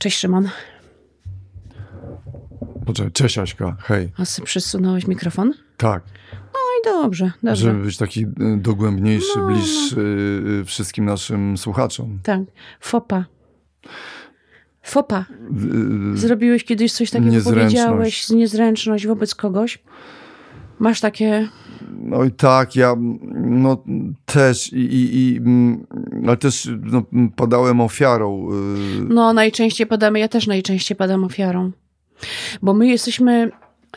Cześć, Szymon. Cześć, Aśka. Hej. A przysunąłeś mikrofon? Tak. No i dobrze. Żeby być taki dogłębniejszy, bliższy wszystkim naszym słuchaczom. Tak. Fopa. Zrobiłeś kiedyś coś takiego, powiedziałeś niezręczność wobec kogoś? Masz takie... No i tak, ja no też ale też padałem ofiarą. No najczęściej padamy, ja też najczęściej padam ofiarą. Bo my jesteśmy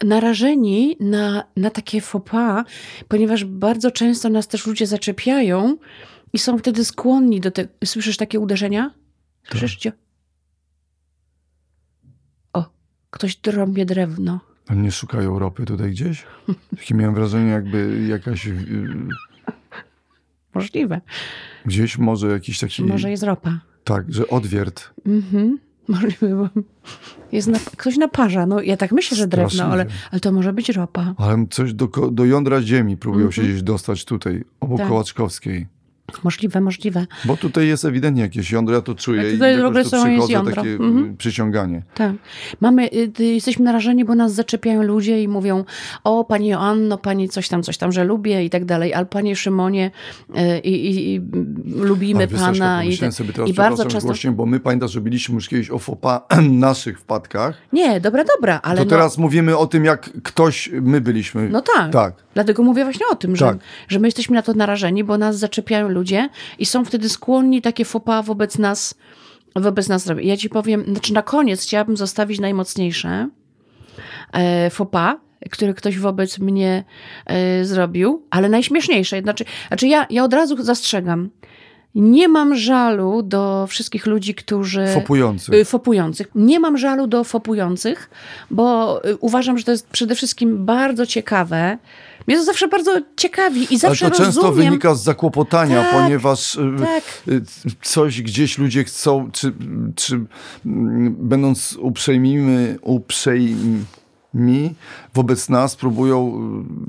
narażeni na takie faux pas, ponieważ bardzo często nas też ludzie zaczepiają i są wtedy skłonni do tego. Słyszysz takie uderzenia? Słyszycie? O, ktoś drąbie drewno. A nie szukają ropy tutaj gdzieś? Takie miałem wrażenie, jakby jakaś... Możliwe. Gdzieś może jakiś taki... Może jest ropa. Tak, że odwiert. Mhm. Możliwe. Ktoś naparza. No, ja tak myślę, że drewno, ale to może być ropa. Ale coś do jądra ziemi próbują się gdzieś dostać tutaj, obok Kołaczkowskiej. Możliwe. Bo tutaj jest ewidentnie jakieś jądro, ja to czuję. I w ogóle przychodzą takie przyciąganie. Tak. Jesteśmy narażeni, bo nas zaczepiają ludzie i mówią: o, pani Joanno, pani coś tam, że lubię i tak dalej, ale panie Szymonie i lubimy pana. Tak, myślałem sobie teraz, bardzo często... Głośnie, bo my, pamiętasz, robiliśmy już kiedyś o faux pas naszych wpadkach. Nie, dobra, ale... To teraz mówimy o tym, jak my byliśmy. No tak. Dlatego mówię właśnie o tym, że my jesteśmy na to narażeni, bo nas zaczepiają ludzie i są wtedy skłonni takie faux pas wobec nas robić. Ja ci powiem, na koniec chciałabym zostawić najmocniejsze faux pas, które ktoś wobec mnie zrobił, ale najśmieszniejsze. Znaczy ja od razu zastrzegam. Nie mam żalu do wszystkich ludzi, którzy... Fopujących. Nie mam żalu do fopujących, bo uważam, że to jest przede wszystkim bardzo ciekawe. Mnie to zawsze bardzo ciekawi i zawsze rozumiem... Ale to często wynika z zakłopotania, ponieważ coś gdzieś ludzie chcą, czy będąc uprzejmi wobec nas, próbują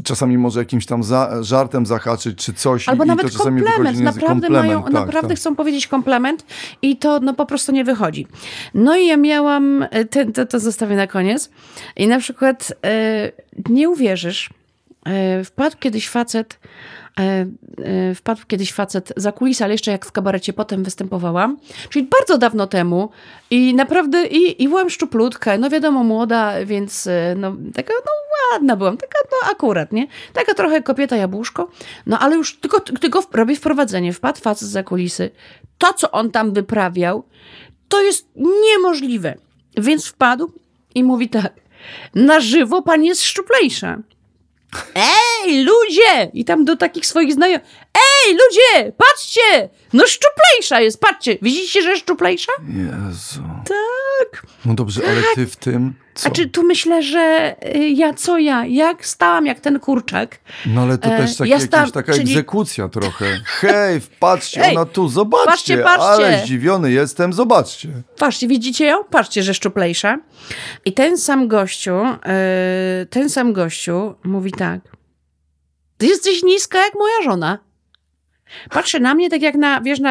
czasami może jakimś tam żartem zahaczyć, czy coś. Albo nawet to komplement. Naprawdę chcą powiedzieć komplement i to po prostu nie wychodzi. No i ja miałam, to zostawię na koniec, i na przykład nie uwierzysz, wpadł kiedyś facet za kulisy, ale jeszcze jak w kabarecie potem występowałam, czyli bardzo dawno temu, i naprawdę i byłam szczuplutka, no wiadomo, młoda, więc taka ładna byłam, taka akurat, nie? Taka trochę kobieta jabłuszko, ale już tylko robię wprowadzenie. Wpadł facet za kulisy. To, co on tam wyprawiał, to jest niemożliwe. Więc wpadł i mówi tak: na żywo pani jest szczuplejsza. Ej, ludzie! I tam do takich swoich znajomych. Ej, ludzie! Patrzcie! No szczuplejsza jest, patrzcie! Widzicie, że szczuplejsza? Jezu. Tak. No dobrze, ale ty w tym... Co? A czy tu myślę, że jak stałam jak ten kurczak. No ale to też taka egzekucja trochę. Hej, patrzcie, ona tu, zobaczcie, patrzcie. Ale zdziwiony jestem, zobaczcie. Patrzcie, widzicie ją? Patrzcie, że szczuplejsza. I ten sam gościu mówi tak: ty jesteś niska jak moja żona. Patrzy na mnie tak jak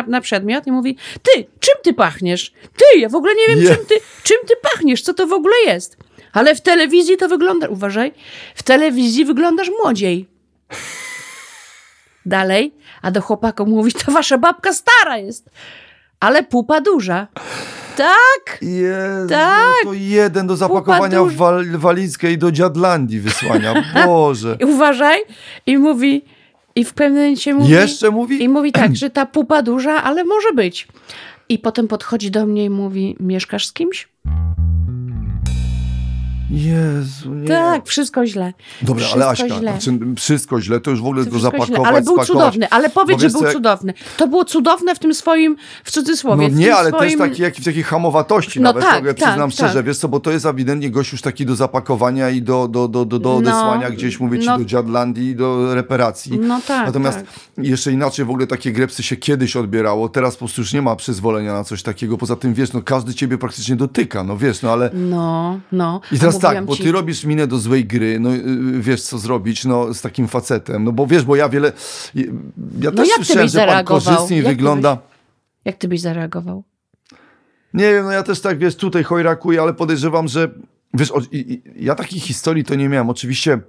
na przedmiot i mówi: ty, czym ty pachniesz? Ty, ja w ogóle nie wiem, czym ty pachniesz, co to w ogóle jest. Ale w telewizji to wygląda, uważaj, w telewizji wyglądasz młodziej. Dalej, a do chłopaków mówi: to wasza babka stara jest, ale pupa duża. Tak! Jezu, tak. To jeden do zapakowania w walizkę i do Dziadlandii wysłania. Boże. Uważaj, i mówi... I w pewnym momencie mówi... Jeszcze mówi? I mówi tak, że ta pupa duża, ale może być. I potem podchodzi do mnie i mówi: mieszkasz z kimś? Jezu, nie. Tak, wszystko źle. Dobra, wszystko, ale Aśka, źle. Wszystko źle, to już w ogóle to zapakować, źle. Ale był spakować. Cudowny, ale powiedz, że był cudowny. To było cudowne w tym swoim, w cudzysłowie. No nie, ale swoim... to jest takiej hamowatości nawet, przyznam szczerze, wiesz co, bo to jest ewidentnie gość już taki do zapakowania i do odesłania gdzieś, mówię ci, do Dziadlandii, do reparacji. Natomiast jeszcze inaczej w ogóle takie grepsy się kiedyś odbierało, teraz po prostu już nie ma przyzwolenia na coś takiego, poza tym wiesz, każdy ciebie praktycznie dotyka, ale... I teraz tak, bo ty robisz minę do złej gry, wiesz co zrobić, z takim facetem, bo wiesz, bo ja też słyszałem, że pan korzystniej wygląda. Jak ty byś zareagował? Nie wiem, no ja też tak, wiesz, tutaj hojrakuję, ale podejrzewam, że... Wiesz, ja takich historii to nie miałem, oczywiście...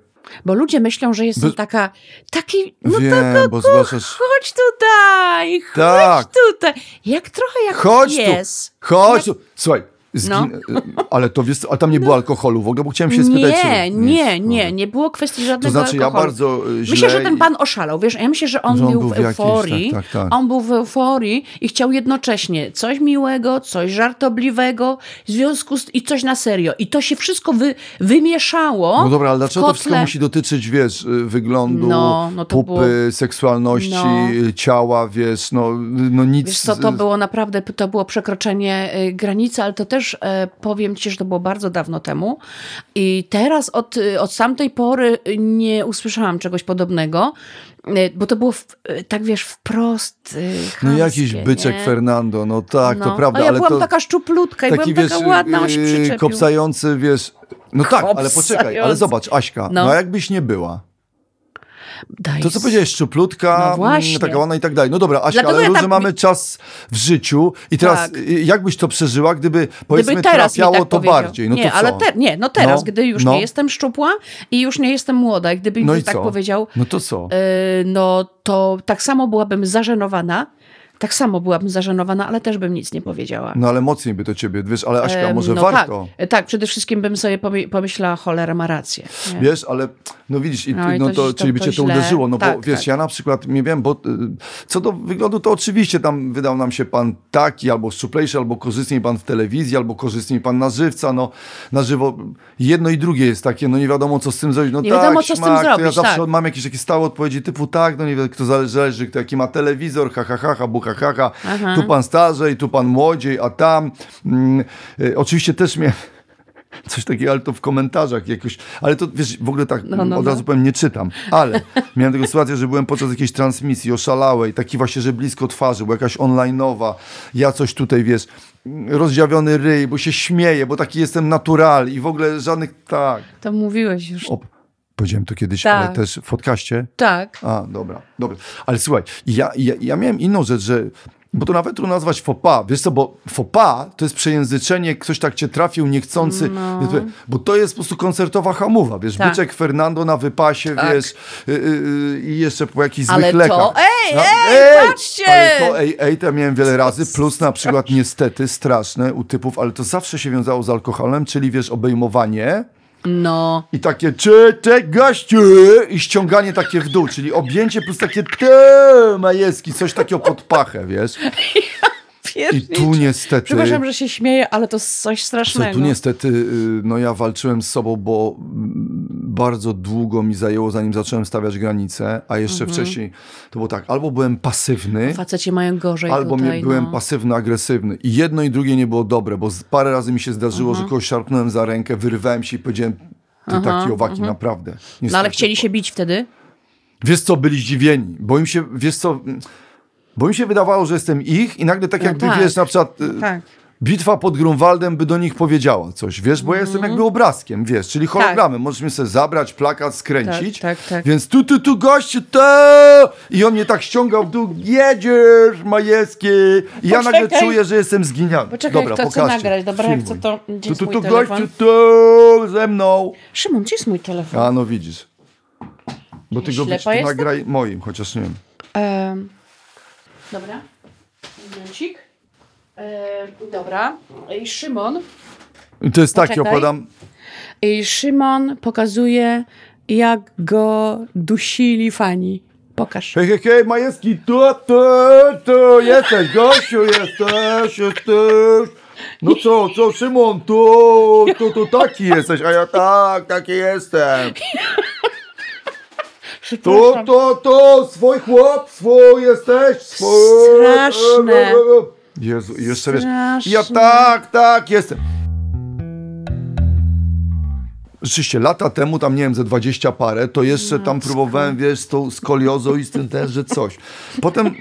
Bo ludzie myślą, że jestem taka... Taki... No wiem, taka, bo zgłaszasz... Chodź tutaj, tak. Chodź tutaj. Jak trochę jak chodź pies. Chodź tu. Słuchaj, ale to wiesz, a tam nie było alkoholu w ogóle, bo chciałem się spytać... Nie było kwestii żadnego alkoholu. To znaczy alkoholu. Ja bardzo źle... Myślę, że ten pan oszalał, wiesz, ja myślę, że on był w euforii, on był w euforii i chciał jednocześnie coś miłego, coś żartobliwego, w związku z... i coś na serio. I to się wszystko wymieszało. No dobra, ale dlaczego to wszystko musi dotyczyć, wiesz, wyglądu, pupy, seksualności, ciała, wiesz, nic... Wiesz co, to było naprawdę, to było przekroczenie granicy, ale to też powiem ci, że to było bardzo dawno temu i teraz od tamtej pory nie usłyszałam czegoś podobnego, bo to było wprost chamskie, jakiś byczek nie? Fernando, tak, to prawda. A ja ale byłam to taka szczuplutka i byłam taka ładna, on się przyczepił. Kopsający, tak, ale poczekaj, ale zobacz, Aśka, a jakbyś nie była? To co powiedziałeś, szczuplutka, taka ładna i tak dalej. No dobra, Aśka, dlatego ale różne mamy czas w życiu i teraz jak byś to przeżyła, gdyby powiedzmy trafiało to powiedział. Bardziej? No nie, to co? Ale teraz, gdy już nie jestem szczupła i już nie jestem młoda i gdyby mi tak powiedział, no to co? To tak samo byłabym zażenowana. Tak samo byłabym zażenowana, ale też bym nic nie powiedziała. No ale mocniej by to ciebie, wiesz, ale Aśka, może warto. Tak, przede wszystkim bym sobie pomyślała, cholera ma rację. Nie? Wiesz, ale widzisz, czyli by cię to uderzyło. Ja na przykład nie wiem, bo co do wyglądu, to oczywiście tam wydał nam się pan taki, albo szczuplejszy, albo korzystniej pan w telewizji, albo korzystniej pan na żywca, na żywo. Jedno i drugie jest takie, nie wiadomo co z tym zrobić. Nie wiadomo co z tym zrobić, ja zawsze mam jakieś takie stałe odpowiedzi typu nie wiem, kto zależy, kto jaki ma telewizor, tu pan starzej, tu pan młodziej, a tam... oczywiście też mnie... Coś takiego, ale to w komentarzach jakoś... Ale to, wiesz, w ogóle tak od razu powiem, nie czytam. Ale miałem taką sytuację, że byłem podczas jakiejś transmisji oszalałej, taki właśnie, że blisko twarzy, bo jakaś online'owa, ja coś tutaj, wiesz... Rozdziawiony ryj, bo się śmieję, bo taki jestem natural i w ogóle żadnych... Tak. To mówiłeś już... Powiedziałem to kiedyś, ale też w podcaście? Tak. A, dobra. Ale słuchaj, ja miałem inną rzecz, że... Bo to nawet trudno nazwać faux pas. Wiesz co, bo faux pas to jest przejęzyczenie, ktoś tak cię trafił, niechcący. Bo to jest po prostu koncertowa hamuwa, wiesz. Tak. Byczek Fernando na wypasie, wiesz. I jeszcze po jakichś złych lekach. Ale to ej, patrzcie! Ale to to ja miałem wiele razy. Plus na przykład niestety straszne u typów, ale to zawsze się wiązało z alkoholem, czyli wiesz, obejmowanie. I takie gościu i ściąganie takie w dół, czyli objęcie plus takie majestki, coś takiego pod pachę, wiesz. I tu niestety... Przepraszam, że się śmieję, ale to coś strasznego. Tu niestety, ja walczyłem z sobą, bo bardzo długo mi zajęło, zanim zacząłem stawiać granice, a jeszcze wcześniej to było tak, albo byłem pasywny... Faceci mają gorzej albo tutaj, byłem pasywny-agresywny. I jedno i drugie nie było dobre, bo parę razy mi się zdarzyło, że kogoś szarpnąłem za rękę, wyrywałem się i powiedziałem, ty taki owaki, naprawdę. Niestety. No ale chcieli się bić wtedy? Wiesz co, byli zdziwieni, bo im się, bo mi się wydawało, że jestem ich i nagle tak jakby, wiesz, na przykład bitwa pod Grunwaldem by do nich powiedziała coś, wiesz, bo ja jestem jakby obrazkiem, wiesz, czyli hologramem, możemy sobie zabrać, plakat, skręcić, więc tu gościu, i on mnie tak ściągał w dół, jedziesz, majewski, i ja nagle czuję, że jestem zginiany. Poczekaj, dobra, to chcę nagrać, dobra, jak co to, gdzie jest mój telefon? Gościu, ze mną. Szymon, gdzie jest mój telefon? A, no widzisz, bo ty go widzisz, nagraj moim, chociaż nie wiem. Dobra, momencik. Dobra, i Szymon... To jest taki, opowiadam... I Szymon pokazuje, jak go dusili fani. Pokaż. Hej, majewski, tu jesteś, gościu, jesteś. No co, Szymon, tu taki jesteś, a ja taki jestem. To, swój chłop, swój jesteś, swój... Straszne. Jezu, jeszcze wiesz, ja tak jestem. Rzeczywiście, lata temu, tam nie wiem, ze 20 parę, to jeszcze tam próbowałem, wiesz, z tą skoliozą i z tym też, że coś. Potem...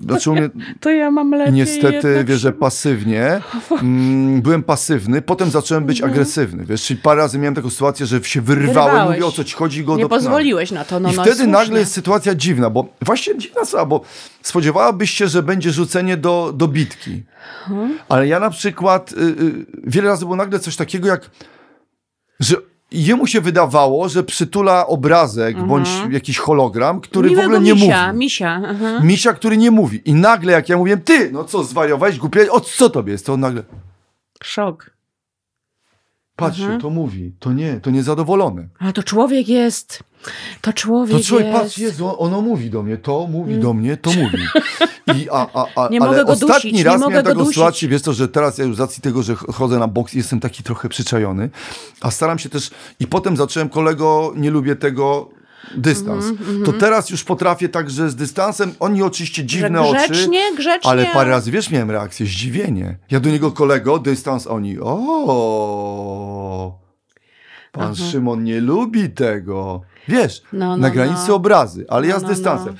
Znaczy, to ja mam lepiej. Niestety, jednak... wiesz, że pasywnie. Byłem pasywny, potem zacząłem być agresywny. Wiesz, czyli parę razy miałem taką sytuację, że się wyrwałem, mówię, o co ci chodzi, go nie pozwoliłeś na to. No, i wtedy nagle jest sytuacja dziwna, bo właśnie dziwna sprawa, bo spodziewałabyś się, że będzie rzucenie do bitki. Ale ja na przykład wiele razy było nagle coś takiego jak, że jemu się wydawało, że przytula obrazek bądź jakiś hologram, który miłego w ogóle nie mówi. Misia, który nie mówi. I nagle jak ja mówiłem, ty, no co, zwariowałeś, głupie, o co tobie jest? To on nagle... Szok. Patrzył, to mówi, to niezadowolony. Ale to człowiek jest... To człowiek jest... patrz, Jezu, ono mówi do mnie, to mówi. Nie ale mogę go ostatni dusić, raz miałem taką sytuację, wiesz to, że teraz ja już z racji tego, że chodzę na boks, jestem taki trochę przyczajony, a staram się też, i potem zacząłem, kolego, nie lubię tego, dystans. To teraz już potrafię także z dystansem, oni oczywiście dziwne grzecznie, oczy, ale parę razy, wiesz, miałem reakcję, zdziwienie. Ja do niego, kolego, dystans, oni, pan Szymon nie lubi tego. Wiesz, na granicy obrazy, ale ja z dystansem.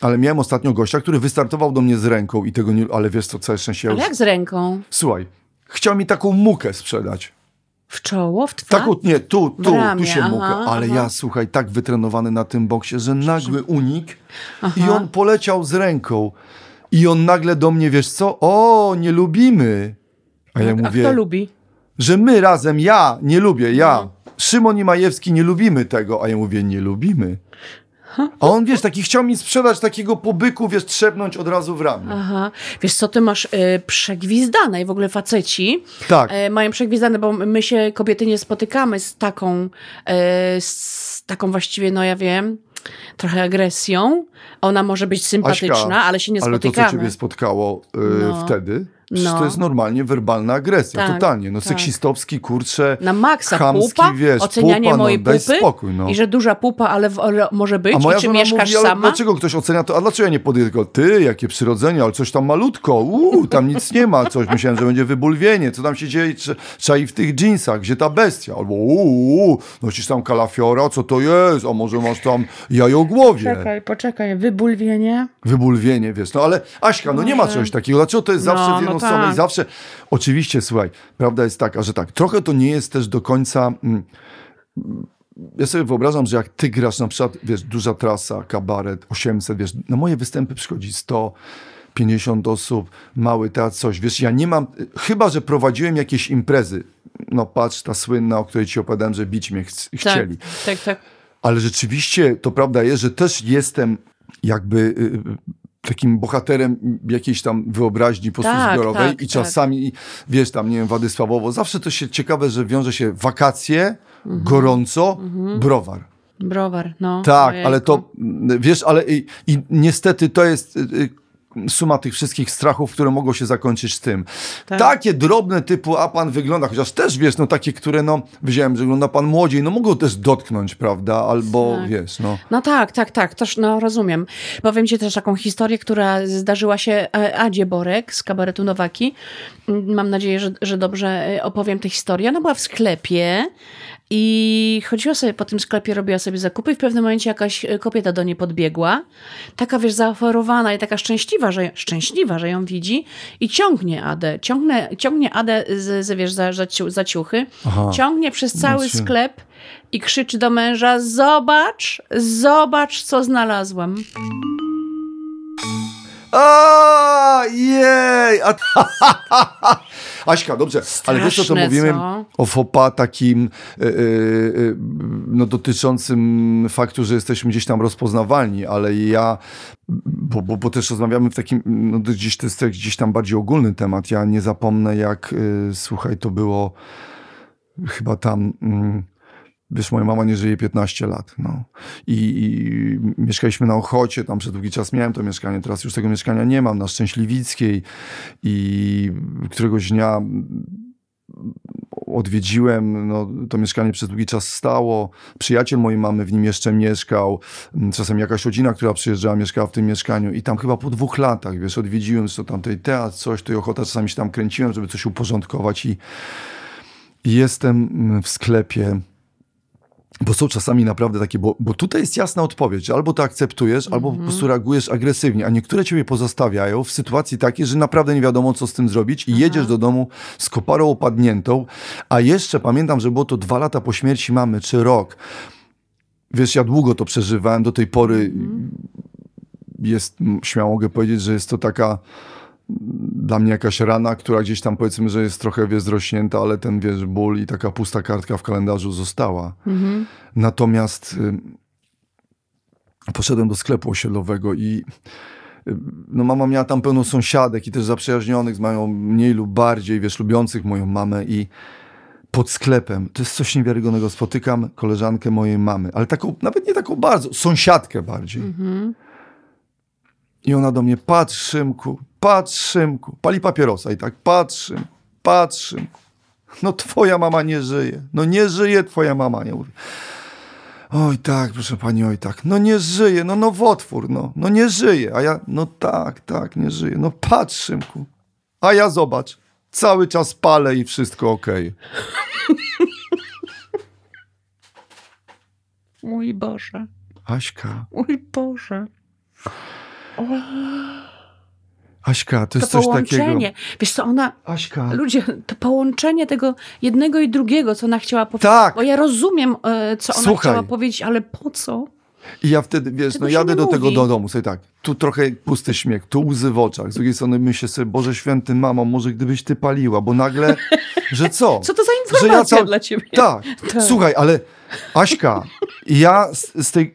Ale miałem ostatnio gościa, który wystartował do mnie z ręką i tego nie... Ale wiesz co, całe szczęście... Ale jak z ręką? Słuchaj, chciał mi taką mukę sprzedać. W czoło? W twarz? Taką, nie, tu się mukę. Ale ja, słuchaj, tak wytrenowany na tym boksie, że nagły unik i on poleciał z ręką. I on nagle do mnie, wiesz co? Nie lubimy. A ja mówię... A kto lubi? Że my razem, ja nie lubię, Szymon i Majewski nie lubimy tego. A ja mówię, nie lubimy. A on, wiesz, taki chciał mi sprzedać takiego pobyku, wiesz, trzepnąć od razu w ramię. Wiesz co, ty masz przegwizdane i w ogóle faceci mają przegwizdane, bo my się, kobiety, nie spotykamy z taką właściwie, no ja wiem, trochę agresją. Ona może być sympatyczna, Aśka, ale się nie spotykamy. Ale to, co ciebie spotkało wtedy... To jest normalnie werbalna agresja, totalnie. Seksistowski, kurczę, na maksa, chamski, pupa, wiesz, ocenianie pupa, mojej daj pupy spokój, I że duża pupa, ale może być, i czy mieszkasz mówi, sama? Dlaczego ktoś ocenia to? A dlaczego ja nie podję tylko, ty, jakie przyrodzenie, ale coś tam malutko, tam nic nie ma, coś, myślałem, że będzie wybólwienie, co tam się dzieje, czai w tych dżinsach, gdzie ta bestia, albo nosisz tam kalafiora, co to jest, a może masz tam jajogłowie. Poczekaj, wybólwienie? Wybólwienie, wiesz, ale Aśka, nie ma czegoś takiego, dlaczego to jest zawsze w i zawsze, oczywiście, słuchaj, prawda jest taka, że tak, trochę to nie jest też do końca, ja sobie wyobrażam, że jak ty grasz na przykład, wiesz, duża trasa, kabaret, 800, wiesz, na moje występy przychodzi 150 osób, mały teatr, coś, wiesz, ja nie mam, chyba że prowadziłem jakieś imprezy, patrz, ta słynna, o której ci opowiadałem, że bić mnie chcieli. Tak. Ale rzeczywiście, to prawda jest, że też jestem jakby... takim bohaterem jakiejś tam wyobraźni po prostu zbiorowej i czasami, wiesz tam, nie wiem, Władysławowo, zawsze to się ciekawe, że wiąże się wakacje, gorąco, browar. Browar, Tak, ale to, wiesz, ale i niestety to jest suma tych wszystkich strachów, które mogą się zakończyć tym. Takie drobne typu, a pan wygląda, chociaż też, wiesz, takie, które, widziałem, że wygląda pan młodziej, mogą też dotknąć, prawda, albo, wiesz, tak, też, rozumiem. Powiem ci też taką historię, która zdarzyła się Adzie Borek z kabaretu Nowaki. Mam nadzieję, że dobrze opowiem tę historię. Ona była w sklepie i chodziła sobie po tym sklepie, robiła sobie zakupy i w pewnym momencie jakaś kobieta do niej podbiegła. Taka, wiesz, zaoferowana i taka szczęśliwa, że ją widzi i ciągnie Adę. Ciągnie Adę wiesz, za ciuchy. Ciągnie przez cały sklep i krzyczy do męża, zobacz, co znalazłam. Aśka, dobrze, straszne, ale wiesz co, to mówimy o faux pas takim dotyczącym faktu, że jesteśmy gdzieś tam rozpoznawalni, ale ja, bo też rozmawiamy w takim, to jest gdzieś tam bardziej ogólny temat, ja nie zapomnę jak, słuchaj, to było chyba tam... Wiesz, moja mama nie żyje 15 lat, I mieszkaliśmy na Ochocie, tam przez długi czas miałem to mieszkanie, teraz już tego mieszkania nie mam, na Szczęśliwickiej i któregoś dnia odwiedziłem, to mieszkanie przez długi czas stało, przyjaciel mojej mamy w nim jeszcze mieszkał, czasem jakaś rodzina, która przyjeżdżała, mieszkała w tym mieszkaniu i tam chyba po 2 latach, wiesz, odwiedziłem tamtej teatr, tej Ochota, czasami się tam kręciłem, żeby coś uporządkować i jestem w sklepie Bo są czasami naprawdę takie, bo tutaj jest jasna odpowiedź. Albo to akceptujesz, albo po prostu reagujesz agresywnie. A niektóre ciebie pozostawiają w sytuacji takiej, że naprawdę nie wiadomo, co z tym zrobić i jedziesz do domu z koparą opadniętą. A jeszcze pamiętam, że było to 2 lata po śmierci mamy, czy rok. Wiesz, ja długo to przeżywałem. Do tej pory jest, śmiało mogę powiedzieć, że jest to taka dla mnie jakaś rana, która gdzieś tam powiedzmy, że jest trochę, wiesz, zrośnięta, ale ten, wiesz, ból i taka pusta kartka w kalendarzu została. Mhm. Natomiast poszedłem do sklepu osiedlowego i no mama miała tam pełno sąsiadek i też zaprzyjaźnionych z mają mniej lub bardziej, wiesz, lubiących moją mamę i pod sklepem, to jest coś niewiarygodnego, spotykam koleżankę mojej mamy, ale taką, nawet nie taką bardzo, sąsiadkę bardziej. Mhm. I ona do mnie, patrz Szymku, pali papierosa i tak, patrz Szymku, no twoja mama nie żyje, twoja mama, ja mówię, oj tak, proszę pani, oj tak, no nie żyje, no nowotwór, no nie żyje, a ja, no tak, nie żyje, no patrz Szymku, a ja zobacz, cały czas palę i wszystko okej. Mój Boże. Aśka. Mój Boże. O. Aśka, to jest coś takiego. Wiesz co, ona... Aśka. Ludzie, to połączenie tego jednego i drugiego, co ona chciała powiedzieć. Tak. Bo ja rozumiem, co ona chciała powiedzieć, ale po co? I ja wtedy, wiesz, no jadę do tego do domu, sobie tak, tu trochę pusty śmiech, tu łzy w oczach. Z drugiej strony myślę sobie, Boże święty, mamo, może gdybyś ty paliła, bo nagle, że co? Co to za informacja dla ciebie? Tak, słuchaj, ale Aśka,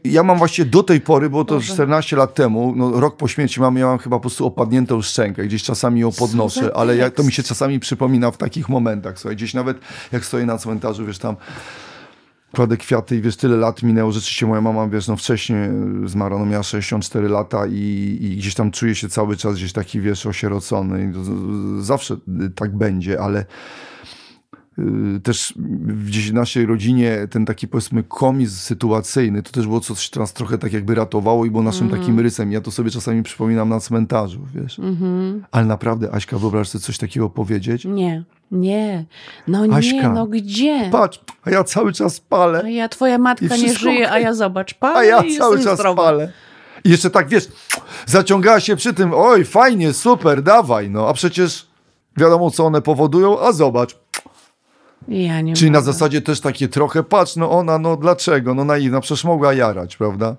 ja mam właśnie do tej pory, bo to Boże. 14 lat temu, no, rok po śmierci mamy, ja mam chyba po prostu opadniętą szczękę, gdzieś czasami ją podnoszę, słuchaj, ale to mi się czasami przypomina w takich momentach, słuchaj, gdzieś nawet jak stoję na cmentarzu, wiesz, tam... Kładę kwiaty i wiesz, tyle lat minęło. Rzeczywiście moja mama, wiesz, no wcześniej zmarła, no miała 64 lata i gdzieś tam czuję się cały czas gdzieś taki, wiesz, osierocony. Zawsze tak będzie, ale też gdzieś w naszej rodzinie ten taki, powiedzmy, komizm sytuacyjny, to też było coś, co nas trochę tak jakby ratowało i było naszym takim rysem. Ja to sobie czasami przypominam na cmentarzu, wiesz. Mm-hmm. Ale naprawdę, Aśka, wyobraź sobie coś takiego powiedzieć? Nie. No Aśka, nie, no gdzie? Patrz, a ja cały czas palę. A ja, twoja matka nie żyje, a ja zobacz, palę. A ja cały czas palę. I jeszcze tak, wiesz, zaciągała się przy tym, oj, fajnie, super, dawaj, no. A przecież wiadomo, co one powodują, a zobacz. Ja nie Czyli mogę. Na zasadzie też takie trochę, patrz, no ona, no dlaczego, no naiwna, przecież mogła jarać, prawda?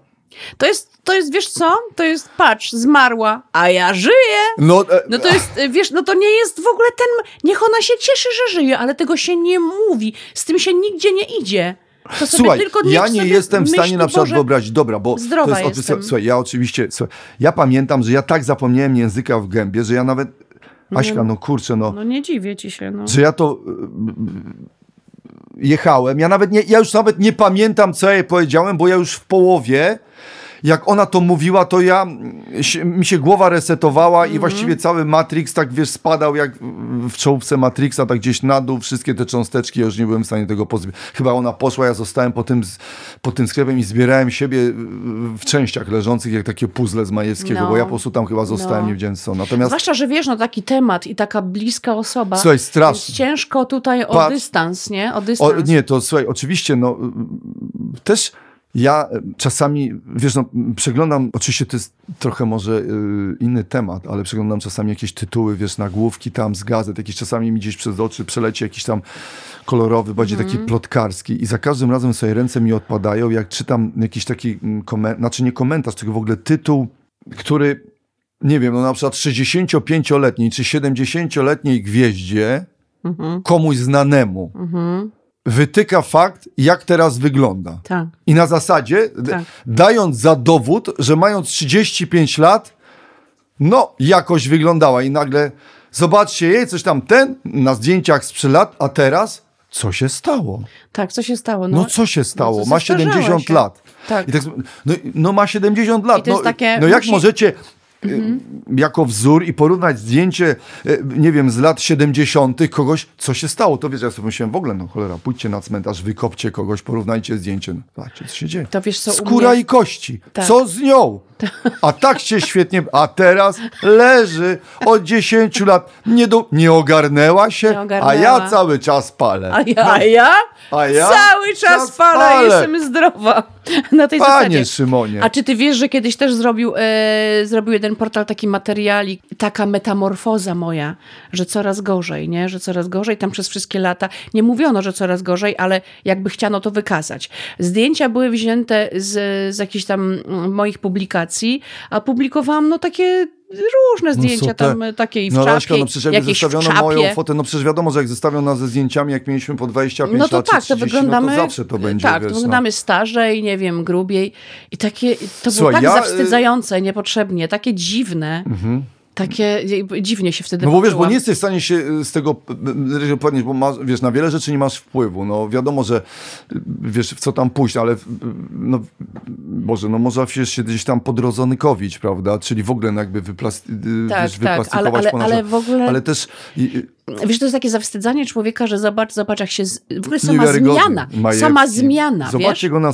To jest, wiesz co? To jest, patrz, zmarła, a ja żyję. No to jest, wiesz, no to nie jest w ogóle ten, niech ona się cieszy, że żyje, ale tego się nie mówi, z tym się nigdzie nie idzie. To sobie słuchaj, tylko ja nie jestem w stanie na przykład wyobrazić, dobra, bo to jest słuchaj, ja oczywiście, ja pamiętam, że ja tak zapomniałem języka w gębie, że ja nawet Aśka, no kurczę, no... No nie dziwię ci się, no. Że ja to jechałem, ja już nawet nie pamiętam, co ja jej powiedziałem, bo ja już w połowie, jak ona to mówiła, to mi się głowa resetowała i właściwie cały Matrix, tak wiesz, spadał jak w czołówce Matrixa, tak gdzieś na dół, wszystkie te cząsteczki, ja już nie byłem w stanie tego pozbyć. Chyba ona poszła, ja zostałem po tym sklepem i zbierałem siebie w częściach leżących, jak takie puzzle z Majewskiego, bo ja po prostu tam chyba zostałem, nie wiedziałem co. Natomiast... Zwłaszcza, że wiesz, no taki temat i taka bliska osoba. Słuchaj, strasznie. Jest ciężko tutaj o dystans, nie? O dystans. Nie, to słuchaj, oczywiście, no też... Ja czasami, wiesz, no, przeglądam, oczywiście to jest trochę może inny temat, ale przeglądam czasami jakieś tytuły, wiesz, nagłówki tam z gazet, jakieś czasami mi gdzieś przez oczy przeleci jakiś tam kolorowy, bardziej taki plotkarski i za każdym razem sobie ręce mi odpadają, jak czytam jakiś taki, nie komentarz, tylko w ogóle tytuł, który, nie wiem, no na przykład 65-letniej czy 70-letniej gwieździe komuś znanemu. Mhm. Wytyka fakt, jak teraz wygląda. Tak. I na zasadzie, dając za dowód, że mając 35 lat, no jakoś wyglądała. I nagle zobaczcie jej, coś tam na zdjęciach sprzed lat, a teraz co się stało? Tak, co się stało? No co się stało? Ma 70 lat. Tak. I tak, no ma 70 lat. I to jest takie, jak możecie... jako wzór i porównać zdjęcie, nie wiem, z lat 70. kogoś, co się stało. To wiesz, ja sobie myślałem, w ogóle, no cholera, pójdźcie na cmentarz, wykopcie kogoś, porównajcie zdjęcie. Zobaczcie, co się dzieje. To wiesz, co skóra i kości. Tak. Co z nią? A tak się świetnie, a teraz leży od 10 lat. Nie ogarnęła się, a ja cały czas palę. Cały czas palę. Jestem zdrowa. Na tej Panie zasadzie. Szymonie. A czy ty wiesz, że kiedyś też zrobił jeden portal taki materialik, taka metamorfoza moja, że coraz gorzej, nie? Że coraz gorzej. Tam przez wszystkie lata nie mówiono, że coraz gorzej, ale jakby chciano to wykazać. Zdjęcia były wzięte z jakichś tam moich publikacji, a publikowałam takie różne zdjęcia, tam takie i w czapie, Aśka, jakieś w czapie. Moją fotę, przecież wiadomo, że jak zestawią nas ze zdjęciami, jak mieliśmy po 25 lat, tak, 30, to wyglądamy, to zawsze to będzie. Tak, wiesz, to wyglądamy starzej, nie wiem, grubiej. I takie, to było tak zawstydzające, niepotrzebnie, takie dziwne. Mhm. Takie dziwnie się wtedy poczułam. Bo wiesz, bo nie jesteś w stanie się z tego podnieść, bo masz, wiesz, na wiele rzeczy nie masz wpływu. No wiadomo, że wiesz, w co tam pójść, ale no, Boże, no można się gdzieś tam podrodzonkowić, prawda? Czyli w ogóle jakby wyplastikować. Ale w ogóle... Ale też... Wiesz, to jest takie zawstydzanie człowieka, że zobacz jak się... W ogóle sama zmiana. Zobaczcie go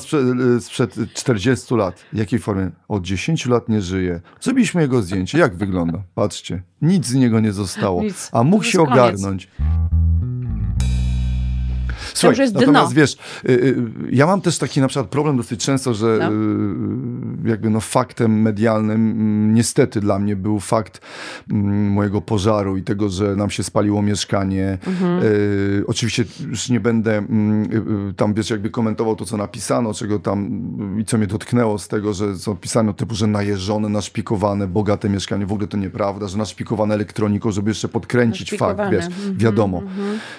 sprzed 40 lat. W jakiej formie? Od 10 lat nie żyje. Zrobiliśmy jego zdjęcie. Jak wygląda? Patrzcie. Nic z niego nie zostało. Nic. A mógł się ogarnąć. Słuchaj, natomiast wiesz, ja mam też taki na przykład problem dosyć często, że jakby faktem medialnym niestety dla mnie był fakt mojego pożaru i tego, że nam się spaliło mieszkanie. Oczywiście już nie będę tam, wiesz, jakby komentował to, co napisano, czego tam i co mnie dotknęło z tego, że co pisano typu, że najeżone, naszpikowane, bogate mieszkanie. W ogóle to nieprawda, że naszpikowane elektroniką, żeby jeszcze podkręcić fakt, wiesz, wiadomo.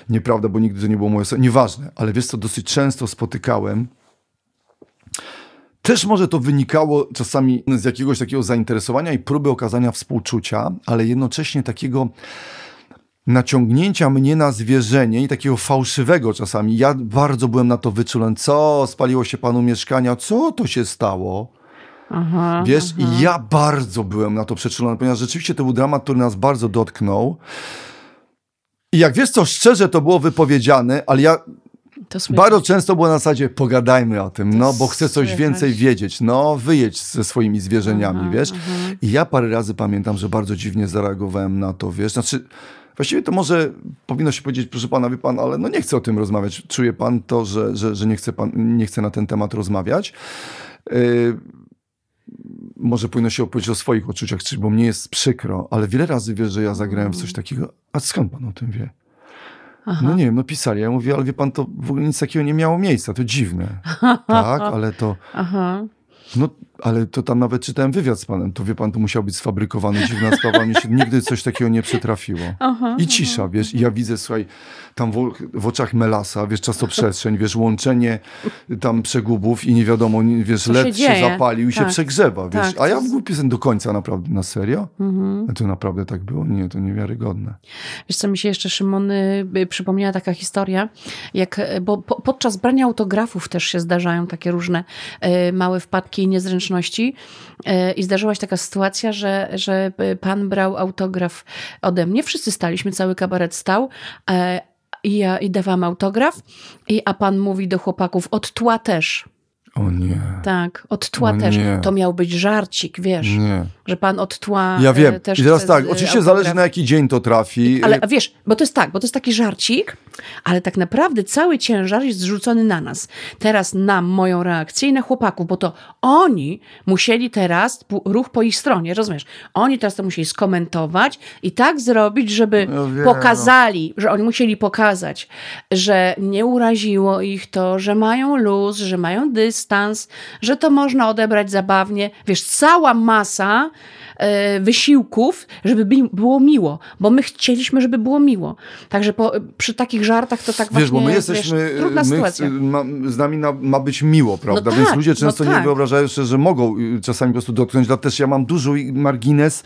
Nieprawda, bo nigdy to nie było moje... Nieważne, ale wiesz co, dosyć często spotykałem. Też może to wynikało czasami z jakiegoś takiego zainteresowania i próby okazania współczucia, ale jednocześnie takiego naciągnięcia mnie na zwierzenie i takiego fałszywego czasami. Ja bardzo byłem na to wyczulony. Co? Spaliło się panu mieszkania? Co to się stało? I ja bardzo byłem na to przeczulony, ponieważ rzeczywiście to był dramat, który nas bardzo dotknął. I jak wiesz co, szczerze to było wypowiedziane, ale ja bardzo często było na zasadzie pogadajmy o tym, bo chcę coś więcej wiedzieć, wyjedź ze swoimi zwierzeniami, wiesz. I ja parę razy pamiętam, że bardzo dziwnie zareagowałem na to, wiesz. Znaczy, właściwie to może powinno się powiedzieć, proszę pana, wie pan, ale nie chcę o tym rozmawiać. Czuje pan to, że nie chce na ten temat rozmawiać. Może powinno się opowiedzieć o swoich uczuciach, bo mnie jest przykro, ale wiele razy wiesz, że ja zagrałem w coś takiego. A skąd pan o tym wie? No nie wiem, pisali. Ja mówię, ale wie pan, to w ogóle nic takiego nie miało miejsca. To dziwne. Tak, ale to... ale to tam nawet czytałem wywiad z panem. To wie pan, to musiał być sfabrykowany, dziwna sprawa. Mnie się nigdy coś takiego nie przytrafiło. I cisza, wiesz. I ja widzę, słuchaj, tam w oczach Melasa, wiesz, czasoprzestrzeń, wiesz, łączenie tam przegubów i nie wiadomo, wiesz, led się zapalił i się przegrzewa, wiesz. A ja w ogóle pisałem do końca naprawdę, na serio? A to naprawdę tak było? Nie, to niewiarygodne. Wiesz co, mi się jeszcze, Szymon, przypomniała taka historia, jak, bo podczas brania autografów też się zdarzają takie różne małe wpadki i niezręczności. I zdarzyła się taka sytuacja, że pan brał autograf ode mnie. Wszyscy staliśmy, cały kabaret stał i dawałam autograf, a pan mówi do chłopaków, od tła też. O nie. Tak, od tła też. To miał być żarcik, wiesz. Nie. Że pan od tła ja wiem. Też. I teraz tak, oczywiście zależy na jaki dzień to trafi. Ale wiesz, bo to jest taki żarcik, ale tak naprawdę cały ciężar jest zrzucony na nas. Teraz na moją reakcję i na chłopaków, bo to oni musieli teraz, ruch po ich stronie, rozumiesz? Oni teraz to musieli skomentować i tak zrobić, żeby pokazali, że oni musieli pokazać, że nie uraziło ich to, że mają luz, że mają dystans, że to można odebrać zabawnie. Wiesz, cała masa wysiłków, żeby było miło, bo my chcieliśmy, żeby było miło. Także przy takich żartach to tak wiesz, właśnie, bo my jesteśmy, wiesz, trudna sytuacja. Z nami ma być miło, prawda? No tak, więc ludzie często nie wyobrażają się, że mogą czasami po prostu dotknąć. Dlatego też ja mam duży margines,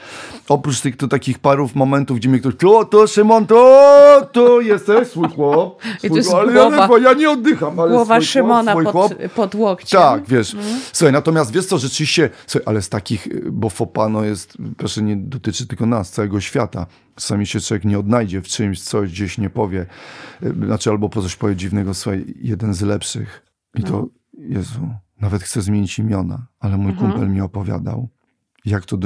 oprócz tych takich parów momentów, gdzie mnie ktoś to Szymon, to jesteś, swój chłop. Ale ja nie oddycham, ale głowa Szymona pod łokciem. Tak, wiesz. Słuchaj, natomiast wiesz co, rzeczywiście, ale z takich, bo fopano jest jest, proszę, nie dotyczy tylko nas, całego świata. Czasami się człowiek nie odnajdzie w czymś, coś gdzieś nie powie. Znaczy albo po coś powie dziwnego, słuchaj, jeden z lepszych. I to, Jezu, nawet chcę zmienić imiona, ale mój kumpel mi opowiadał, jak to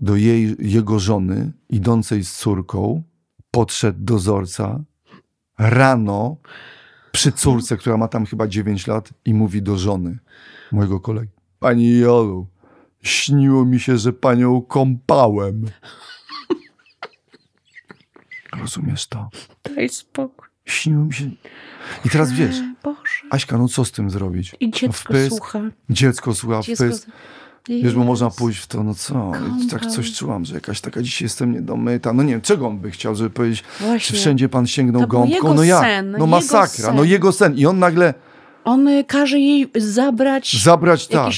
do jego żony, idącej z córką, podszedł dozorca rano przy córce, która ma tam chyba 9 lat i mówi do żony mojego kolegi: pani Jolu, śniło mi się, że panią kąpałem. Rozumiesz to? Daj spokój. Śniło mi się. I teraz wiesz, Boże. Aśka, no co z tym zrobić? I dziecko wpysk, słucha. Dziecko słucha, wpysk. Wiesz, bo można pójść w to, no co, tak coś czułam, że jakaś taka dzisiaj jestem niedomyta. No nie wiem, czego on by chciał, żeby powiedzieć, właśnie, czy wszędzie pan sięgnął gąbką? No jak? Sen, no masakra, sen. No jego sen. I on nagle... On każe jej zabrać jakiś, tak.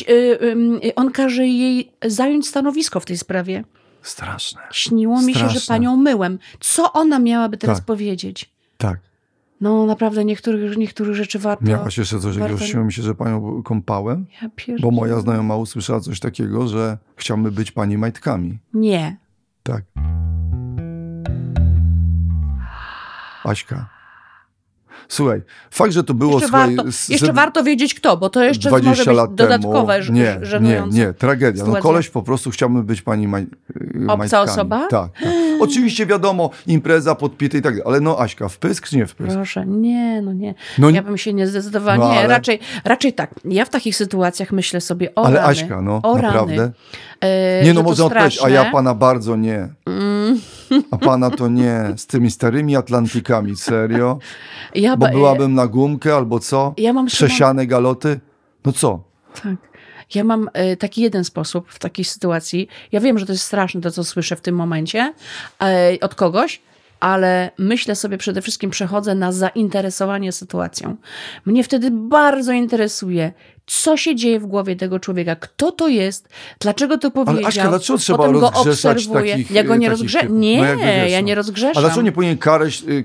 On każe jej zająć stanowisko w tej sprawie. Straszne. Śniło mi się, że panią myłem. Co ona miałaby teraz powiedzieć? Tak. No naprawdę, niektórych rzeczy warto... Miałaś jeszcze coś, jak śniło mi się, że panią kąpałem? Ja pierdolę. Bo moja znajoma usłyszała coś takiego, że chciałby być pani majtkami. Nie. Tak. Aśka. Słuchaj, fakt, że to było... Jeszcze warto wiedzieć kto, bo to jeszcze może być dodatkowe żenujące. Nie, tragedia. No koleś po prostu chciałby być pani majtkami. Obca osoba? Tak. Oczywiście wiadomo, impreza, podpity i tak dalej, ale no Aśka, wpysk czy nie wpysk? Proszę, nie. No, ja bym się nie zdecydowała, no, ale... raczej tak. Ja w takich sytuacjach myślę sobie o rany. Ale Aśka, no naprawdę? Nie, no można odpowiedzieć, a ja pana bardzo nie. A pana to nie. Z tymi starymi Atlantykami, serio? Bo byłabym na gumkę albo co? Ja mam przesiane galoty? No co? Tak. Ja mam taki jeden sposób w takiej sytuacji. Ja wiem, że to jest straszne to, co słyszę w tym momencie od kogoś, ale myślę sobie przede wszystkim, przechodzę na zainteresowanie sytuacją. Mnie wtedy bardzo interesuje, co się dzieje w głowie tego człowieka, kto to jest, dlaczego to powiedział. Ale Aśka, dlaczego trzeba rozgrzeszać takich... Ja go nie rozgrzeszam. Ja nie rozgrzeszam. A dlaczego nie powinien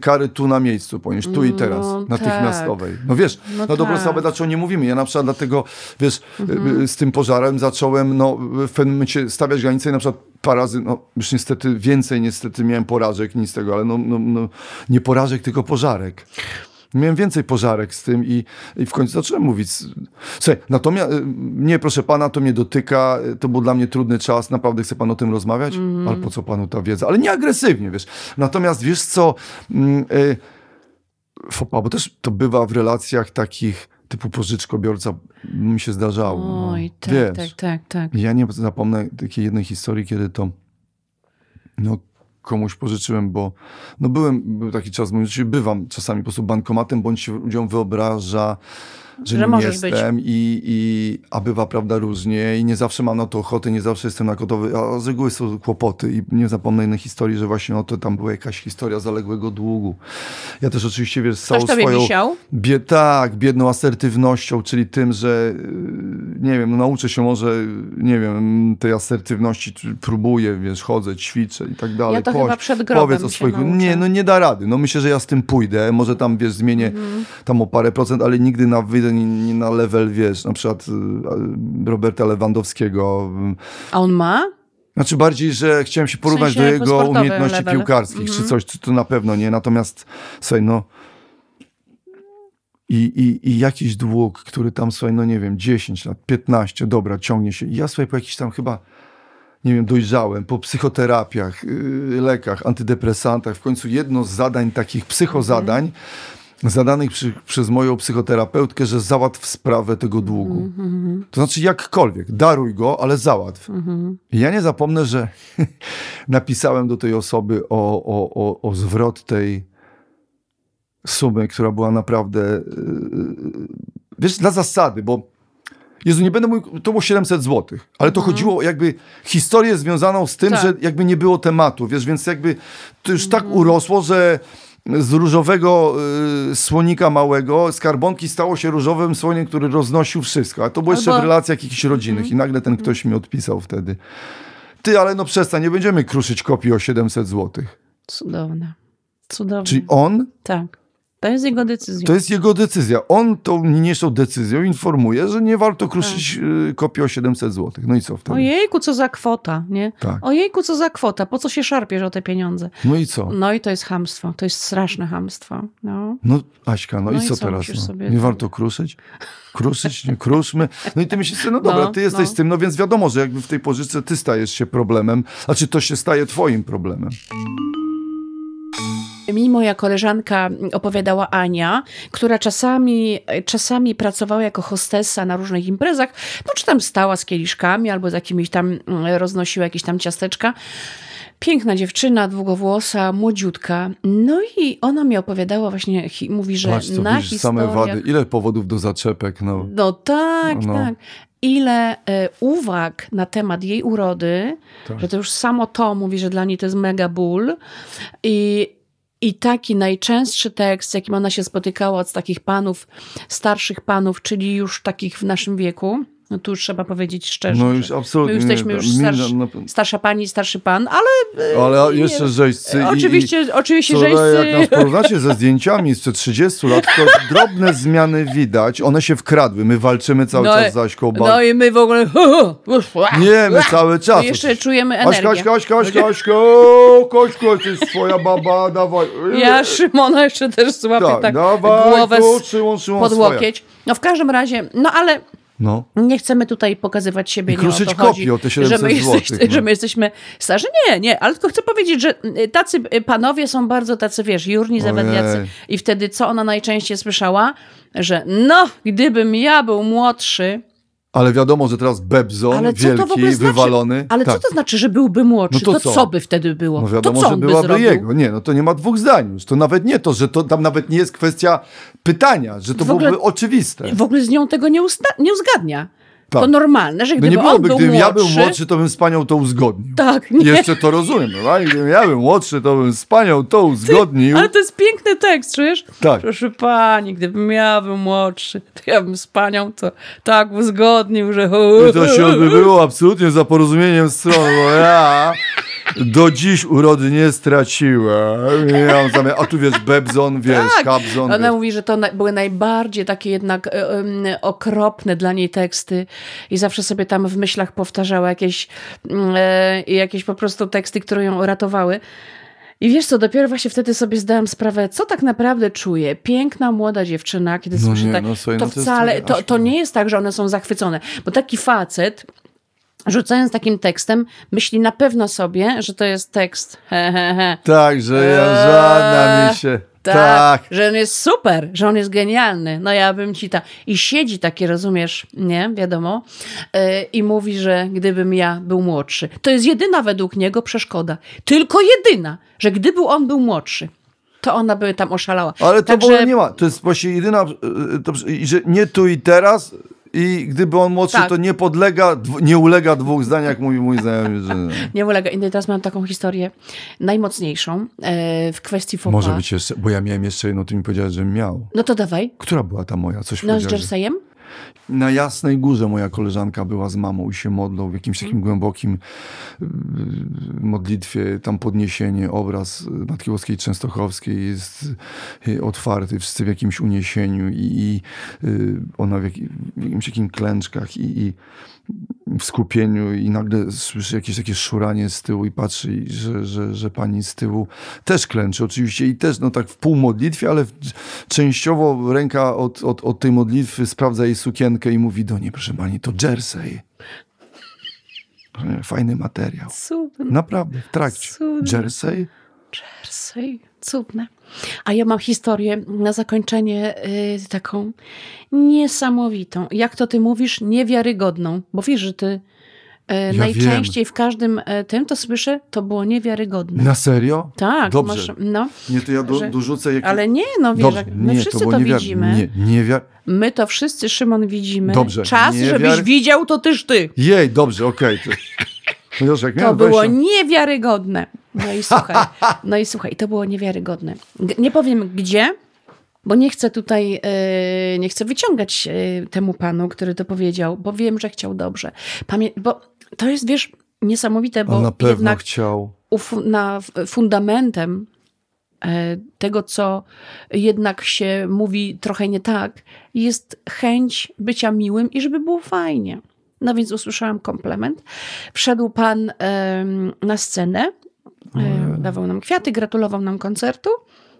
kary tu na miejscu ponieść, tu i teraz, natychmiastowej? Tak. No wiesz, na dobrą sprawę, dlaczego nie mówimy? Ja na przykład dlatego, wiesz, z tym pożarem zacząłem w pewnym momencie stawiać granice i na przykład parę razy, no już niestety miałem porażek, nic z tego, ale no, nie porażek, tylko pożarek. Miałem więcej pożarek z tym i w końcu zacząłem mówić. Słuchaj, natomiast nie, proszę pana, to mnie dotyka, to był dla mnie trudny czas, naprawdę chce pan o tym rozmawiać? Ale po co panu ta wiedza? Ale nie agresywnie, wiesz. Natomiast wiesz co, fopa, bo też to bywa w relacjach takich typu pożyczkobiorca, mi się zdarzało. Oj, no, tak. Ja nie zapomnę takiej jednej historii, kiedy to komuś pożyczyłem, bo był taki czas, bywam czasami po prostu bankomatem, bądź się ludziom wyobraża, że nim jestem a bywa prawda różnie i nie zawsze mam na to ochotę, nie zawsze jestem na gotowy, a z reguły są kłopoty i nie zapomnę innej historii, że właśnie tam była jakaś historia zaległego długu. Ja też oczywiście, wiesz, z całą swoją biedną asertywnością, czyli tym, że nie wiem, nauczę się może, nie wiem, tej asertywności, próbuję, wiesz, chodzę, ćwiczę i tak dalej. Ja to chyba przed grobem powiedz o swoich... Nie, no nie da rady. No myślę, że ja z tym pójdę, może tam, wiesz, zmienię tam o parę procent, ale nigdy na nie na level, wiesz, na przykład Roberta Lewandowskiego. A on ma? Znaczy bardziej, że chciałem się porównać do jego umiejętności piłkarskich, czy coś, to na pewno nie. Natomiast, słuchaj, no i jakiś dług, który tam, słuchaj, no nie wiem, 10 lat, 15, dobra, ciągnie się. I ja, słuchaj, po jakiś tam chyba, nie wiem, dojrzałem, po psychoterapiach, lekach, antydepresantach, w końcu jedno z zadań, takich psychozadań, zadanych przez moją psychoterapeutkę, że załatw sprawę tego długu. To znaczy jakkolwiek, daruj go, ale załatw. I ja nie zapomnę, że napisałem do tej osoby o zwrot tej sumy, która była naprawdę, wiesz, dla zasady, bo Jezu, nie będę mówił, to było 700 zł, ale to chodziło jakby historię związaną z tym, że jakby nie było tematu, wiesz, więc jakby to już tak urosło, że z różowego słonika małego, z skarbonki stało się różowym słoniem, który roznosił wszystko. A to było jeszcze w relacjach jakichś rodzinnych. I nagle ten ktoś mi odpisał wtedy: ty, ale no przestań, nie będziemy kruszyć kopii o 700 zł. Cudowne. Czyli on To jest jego decyzja. To jest jego decyzja. On tą niniejszą decyzją informuje, że nie warto kruszyć kopii o 700 zł. No i co wtedy? Ojejku, co za kwota, nie? Tak. Ojejku, co za kwota. Po co się szarpiesz o te pieniądze? No i co? No i to jest chamstwo. To jest straszne chamstwo. No Aśka, no i co teraz? Nie warto kruszyć? Kruszyć, nie kruszmy. No i ty myślisz, no dobra, ty jesteś z tym, no więc wiadomo, że jakby w tej pożyczce ty stajesz się problemem. Znaczy to się staje twoim problemem. Mi moja koleżanka opowiadała Ania, która czasami pracowała jako hostessa na różnych imprezach, no czy tam stała z kieliszkami albo z jakimiś tam, roznosiła jakieś tam ciasteczka. Piękna dziewczyna, długowłosa, młodziutka. No i ona mi opowiadała właśnie, mówi, że patrz, co na widzisz, historiach... same wady, ile powodów do zaczepek. No tak. Ile uwag na temat jej urody, tak. Że to już samo to mówi, że dla niej to jest mega ból. I taki najczęstszy tekst, z jakim ona się spotykała od takich panów, starszych panów, czyli już takich w naszym wieku. No tu już trzeba powiedzieć szczerze. No już absolutnie. My jesteśmy starsza pani, starszy pan, ale jeszcze żeńscy. Oczywiście żeńscy. Jak nas porównacie ze zdjęciami sprzed 30 lat, to drobne zmiany widać. One się wkradły. My walczymy cały czas z Aśką. No i my w ogóle... Nie, my cały czas. My jeszcze czujemy energię. Aśka, to jest twoja baba, dawaj. Ja Szymona jeszcze też złapię tak dawaj, głowę pod łokieć. No w każdym razie, nie chcemy tutaj pokazywać siebie. I kruszyć kopii o te 700 zł. Że my jesteśmy starzy. Nie, ale tylko chcę powiedzieć, że tacy panowie są bardzo tacy, wiesz, jurni, zawędniacy. I wtedy co ona najczęściej słyszała? Że gdybym ja był młodszy... Ale wiadomo, że teraz bebzon, wielki, wywalony. Znaczy? Ale co to znaczy, że byłby młodszy? No to co by wtedy było? No wiadomo, to co on by zrobił? Jego. Nie, to nie ma dwóch zdań już. To nawet nie to, że to tam nawet nie jest kwestia pytania, że to byłoby oczywiste. W ogóle z nią tego nie uzgadnia. Tak. To normalne, że gdyby on był młodszy... ja był młodszy, to bym z panią to uzgodnił. Tak, nie. Jeszcze to rozumiem. No, gdybym ja był młodszy, to bym z panią to uzgodnił. Ale to jest piękny tekst, czujesz? Tak. Proszę pani, gdybym ja był młodszy, to ja bym z panią to tak uzgodnił, że... I to się odbyło absolutnie za porozumieniem stron, bo ja... Do dziś urody nie straciłem. A tu wiesz, bebzon, wiesz, tak. Kabzon. Ona mówi, że to były najbardziej takie jednak okropne dla niej teksty i zawsze sobie tam w myślach powtarzała jakieś po prostu teksty, które ją ratowały. I wiesz co, dopiero właśnie wtedy sobie zdałam sprawę, co tak naprawdę czuje piękna, młoda dziewczyna, kiedy słyszy tak. To nie jest tak, że one są zachwycone. Bo taki facet... rzucając takim tekstem, myśli na pewno sobie, że to jest tekst. Tak, że ja żadna mi się... Tak, że on jest super, że on jest genialny. No ja bym ci I siedzi takie, rozumiesz, nie? Wiadomo. I mówi, że gdybym ja był młodszy. To jest jedyna według niego przeszkoda. Tylko jedyna, że gdyby on był młodszy, to ona by tam oszalała. Ale to w ogóle nie ma. To jest właśnie jedyna... że nie tu i teraz... I gdyby on młodszy, to nie ulega dwóch zdań, jak mówi mój znajomy. Że... nie ulega. I teraz mam taką historię najmocniejszą w kwestii faux pas. Może być jeszcze, bo ja miałem jeszcze jedno, ty mi powiedziałeś, że miał. No to dawaj. Która była ta moja? Coś z Jersejem? Na Jasnej Górze moja koleżanka była z mamą i się modlą w jakimś takim głębokim modlitwie. Tam podniesienie, obraz Matki Boskiej Częstochowskiej jest otwarty, wszyscy w jakimś uniesieniu i ona w jakimś takim klęczkach i w skupieniu i nagle słyszy jakieś takie szuranie z tyłu i patrzy, że pani z tyłu też klęczy oczywiście i też tak w pół modlitwie, ale częściowo ręka od tej modlitwy sprawdza jej sukienkę i mówi do niej, proszę pani, to jersey. Fajny materiał. Cudne. Naprawdę, w trakcie. Cudne. Jersey. Cudne. A ja mam historię na zakończenie taką niesamowitą. Jak to ty mówisz? Niewiarygodną. Bo wiesz, że ty najczęściej wiem. W każdym tym to słyszę, to było niewiarygodne. Na serio? Tak. Dobrze. Masz, nie, to ja dorzucę. Jakie... Ale nie, wiesz, dobrze, my wszyscy to widzimy. My to wszyscy, Szymon, widzimy. Dobrze. Czas, żebyś widział, to też ty. Jej, dobrze, okej. To było niewiarygodne. No i słuchaj, to było niewiarygodne. Nie powiem gdzie, bo nie chcę tutaj, nie chcę wyciągać temu panu, który to powiedział, bo wiem, że chciał dobrze. Bo to jest, wiesz, niesamowite, bo on na pewno jednak fundamentem tego, co jednak się mówi trochę nie tak, jest chęć bycia miłym i żeby było fajnie. No więc usłyszałam komplement. Wszedł pan na scenę, dawał nam kwiaty, gratulował nam koncertu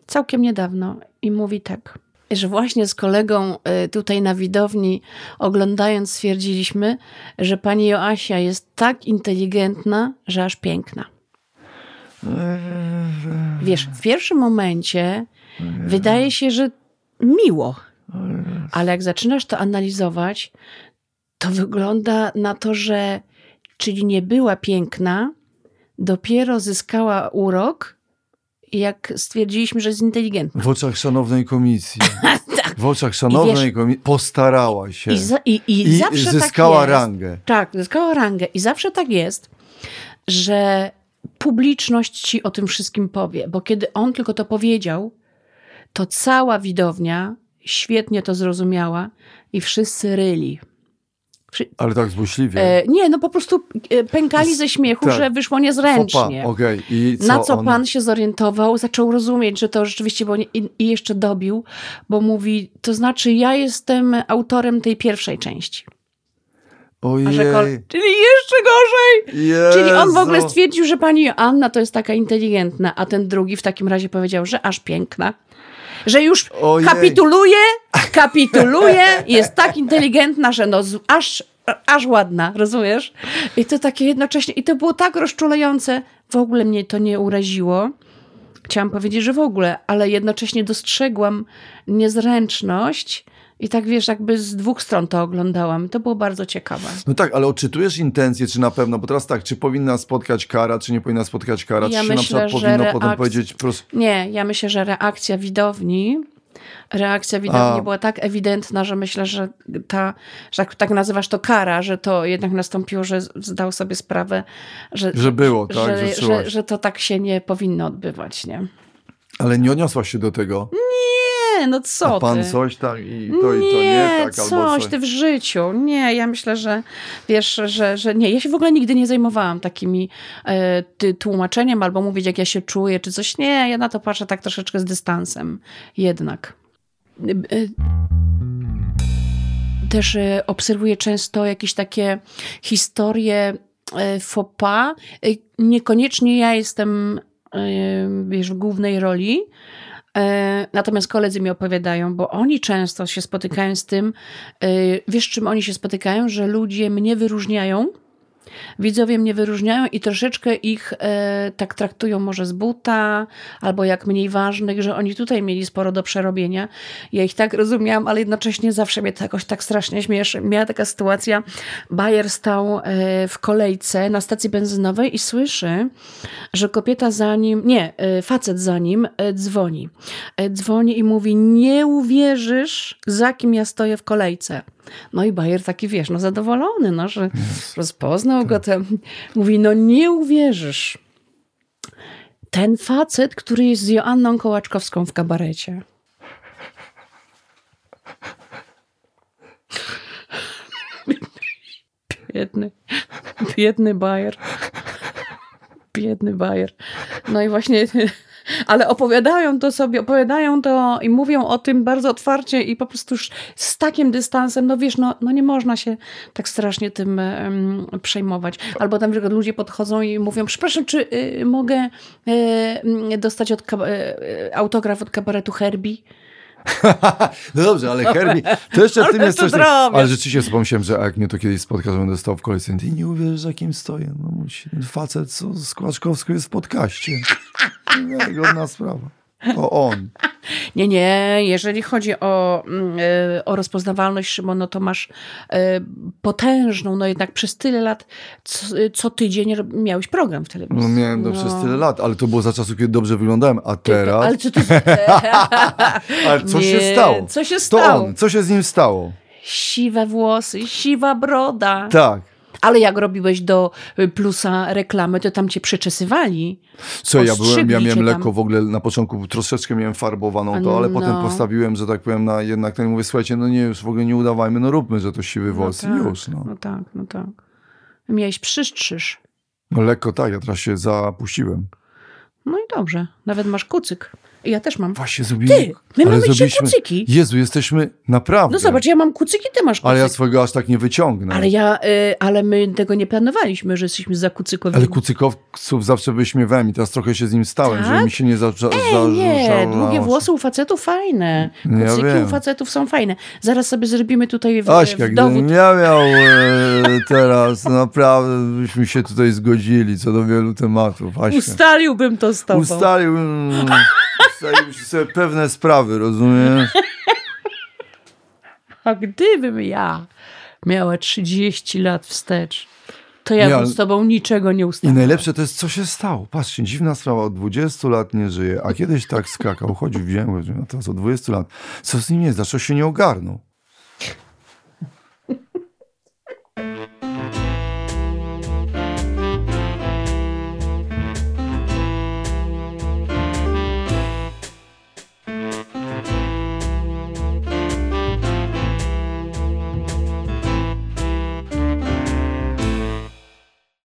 całkiem niedawno i mówi tak, że właśnie z kolegą tutaj na widowni oglądając stwierdziliśmy, że pani Joasia jest tak inteligentna, że aż piękna. Wiesz, w pierwszym momencie wydaje się, że miło, ale jak zaczynasz to analizować, to wygląda na to, że czyli nie była piękna, dopiero zyskała urok, jak stwierdziliśmy, że jest inteligentna. W oczach szanownej komisji. Tak. W oczach szanownej komisji postarała się. I zawsze zyskała tak rangę. Tak, zyskała rangę. I zawsze tak jest, że publiczność ci o tym wszystkim powie. Bo kiedy on tylko to powiedział, to cała widownia świetnie to zrozumiała i wszyscy ryli. Ale tak złośliwie. Nie, no po prostu pękali ze śmiechu, tak, że wyszło niezręcznie. Opa, okay. I co, na co on... pan się zorientował, zaczął rozumieć, że to rzeczywiście było i jeszcze dobił, bo mówi, to znaczy ja jestem autorem tej pierwszej części. Ojej. Czyli jeszcze gorzej. Jezu. Czyli on w ogóle stwierdził, że pani Joanna to jest taka inteligentna, a ten drugi w takim razie powiedział, że aż piękna. Że już Ojej. kapituluje, jest tak inteligentna, że no aż ładna, rozumiesz? I to takie jednocześnie, i to było tak rozczulające, w ogóle mnie to nie uraziło. Chciałam powiedzieć, że w ogóle, ale jednocześnie dostrzegłam niezręczność i tak wiesz, jakby z dwóch stron to oglądałam. To było bardzo ciekawe. No tak, ale odczytujesz intencje, czy na pewno, bo teraz tak, czy powinna spotkać kara, czy nie powinna spotkać kara, ja czy myślę, na przykład powinno potem powiedzieć... Nie, ja myślę, że reakcja widowni była tak ewidentna, że myślę, że tak nazywasz to kara, że to jednak nastąpiło, że zdał sobie sprawę, że to tak się nie powinno odbywać, nie? Ale nie odniosłaś się do tego? Nie, no co ty? A pan coś tak ty w życiu. Nie, ja myślę, że wiesz, że nie. Ja się w ogóle nigdy nie zajmowałam takimi tłumaczeniem albo mówić, jak ja się czuję, czy coś. Nie, ja na to patrzę tak troszeczkę z dystansem jednak. Też obserwuję często jakieś takie historie faux pas. Niekoniecznie ja jestem w głównej roli. Natomiast koledzy mi opowiadają, bo oni często się spotykają z tym, wiesz czym oni się spotykają, że ludzie mnie wyróżniają, widzowie mnie wyróżniają i troszeczkę ich tak traktują może z buta, albo jak mniej ważnych, że oni tutaj mieli sporo do przerobienia. Ja ich tak rozumiałam, ale jednocześnie zawsze mnie to jakoś tak strasznie śmieszy. Miała taka sytuacja, bajer stał w kolejce na stacji benzynowej i słyszy, że facet za nim dzwoni. Dzwoni i mówi, nie uwierzysz, za kim ja stoję w kolejce. No i bajer taki, wiesz, no zadowolony, no, że rozpoznał go tam. Mówi, no nie uwierzysz. Ten facet, który jest z Joanną Kołaczkowską w kabarecie. Biedny bajer. No i właśnie... Ale opowiadają to i mówią o tym bardzo otwarcie i po prostu już z takim dystansem, no wiesz, no nie można się tak strasznie tym przejmować. Albo tam ludzie podchodzą i mówią, przepraszam, czy mogę dostać autograf od kabaretu Herbi? No dobrze, ale Herbi, to jeszcze w tym jest coś... Ale rzeczywiście wspomniałem, że jak mnie to kiedyś spotka, że będę stał w kolejce i nie uwierzysz, za kim stoję. No musi, facet co z Kołaczkowską jest w podcaście. Niegodna sprawa. To on. Nie. Jeżeli chodzi o rozpoznawalność, Szymon, no to masz potężną, no jednak przez tyle lat, co tydzień miałeś program w telewizji. No miałem przez tyle lat, ale to było za czasu, kiedy dobrze wyglądałem, a teraz... Ale co się stało? Co się stało? To on, co się z nim stało? Siwe włosy, siwa broda. Tak. Ale jak robiłeś do Plusa reklamę, to tam cię przyczesywali. Co, ja miałem lekko w ogóle na początku, troszeczkę miałem farbowaną to, ale potem postawiłem, że tak powiem, na jednak, mówię, słuchajcie, no nie, już w ogóle nie udawajmy, no róbmy, że to siwy włos. Tak, już, No tak. Miałeś przystrzyż. No lekko tak, ja teraz się zapuściłem. No i dobrze, nawet masz kucyk. Ja też mam. Właśnie zrobiliśmy. Ty, my mamy dzisiaj kucyki. Jezu, jesteśmy naprawdę. No zobacz, ja mam kucyki, ty masz kucyki. Ale ja swojego aż tak nie wyciągnę. Ale my tego nie planowaliśmy, że jesteśmy za kucykowymi. Ale kucykowców zawsze wyśmiewałem i teraz trochę się z nim stałem, tak? Żeby mi się nie zarzucało. Nie, długie włosy u facetów fajne. Kucyki u facetów są fajne. Zaraz sobie zrobimy tutaj Aśka, gdybym ja miał teraz, naprawdę byśmy się tutaj zgodzili co do wielu tematów. Aśka. Ustaliłbym to z tobą. Ustaliłbym sobie pewne sprawy, rozumiesz? A gdybym ja miała 30 lat wstecz, to ja bym z tobą niczego nie ustaliła. I najlepsze to jest, co się stało. Patrzcie, dziwna sprawa, od 20 lat nie żyje, a kiedyś tak skakał, chodził w ziemię, a teraz od 20 lat. Co z nim jest? Dlaczego się nie ogarnął?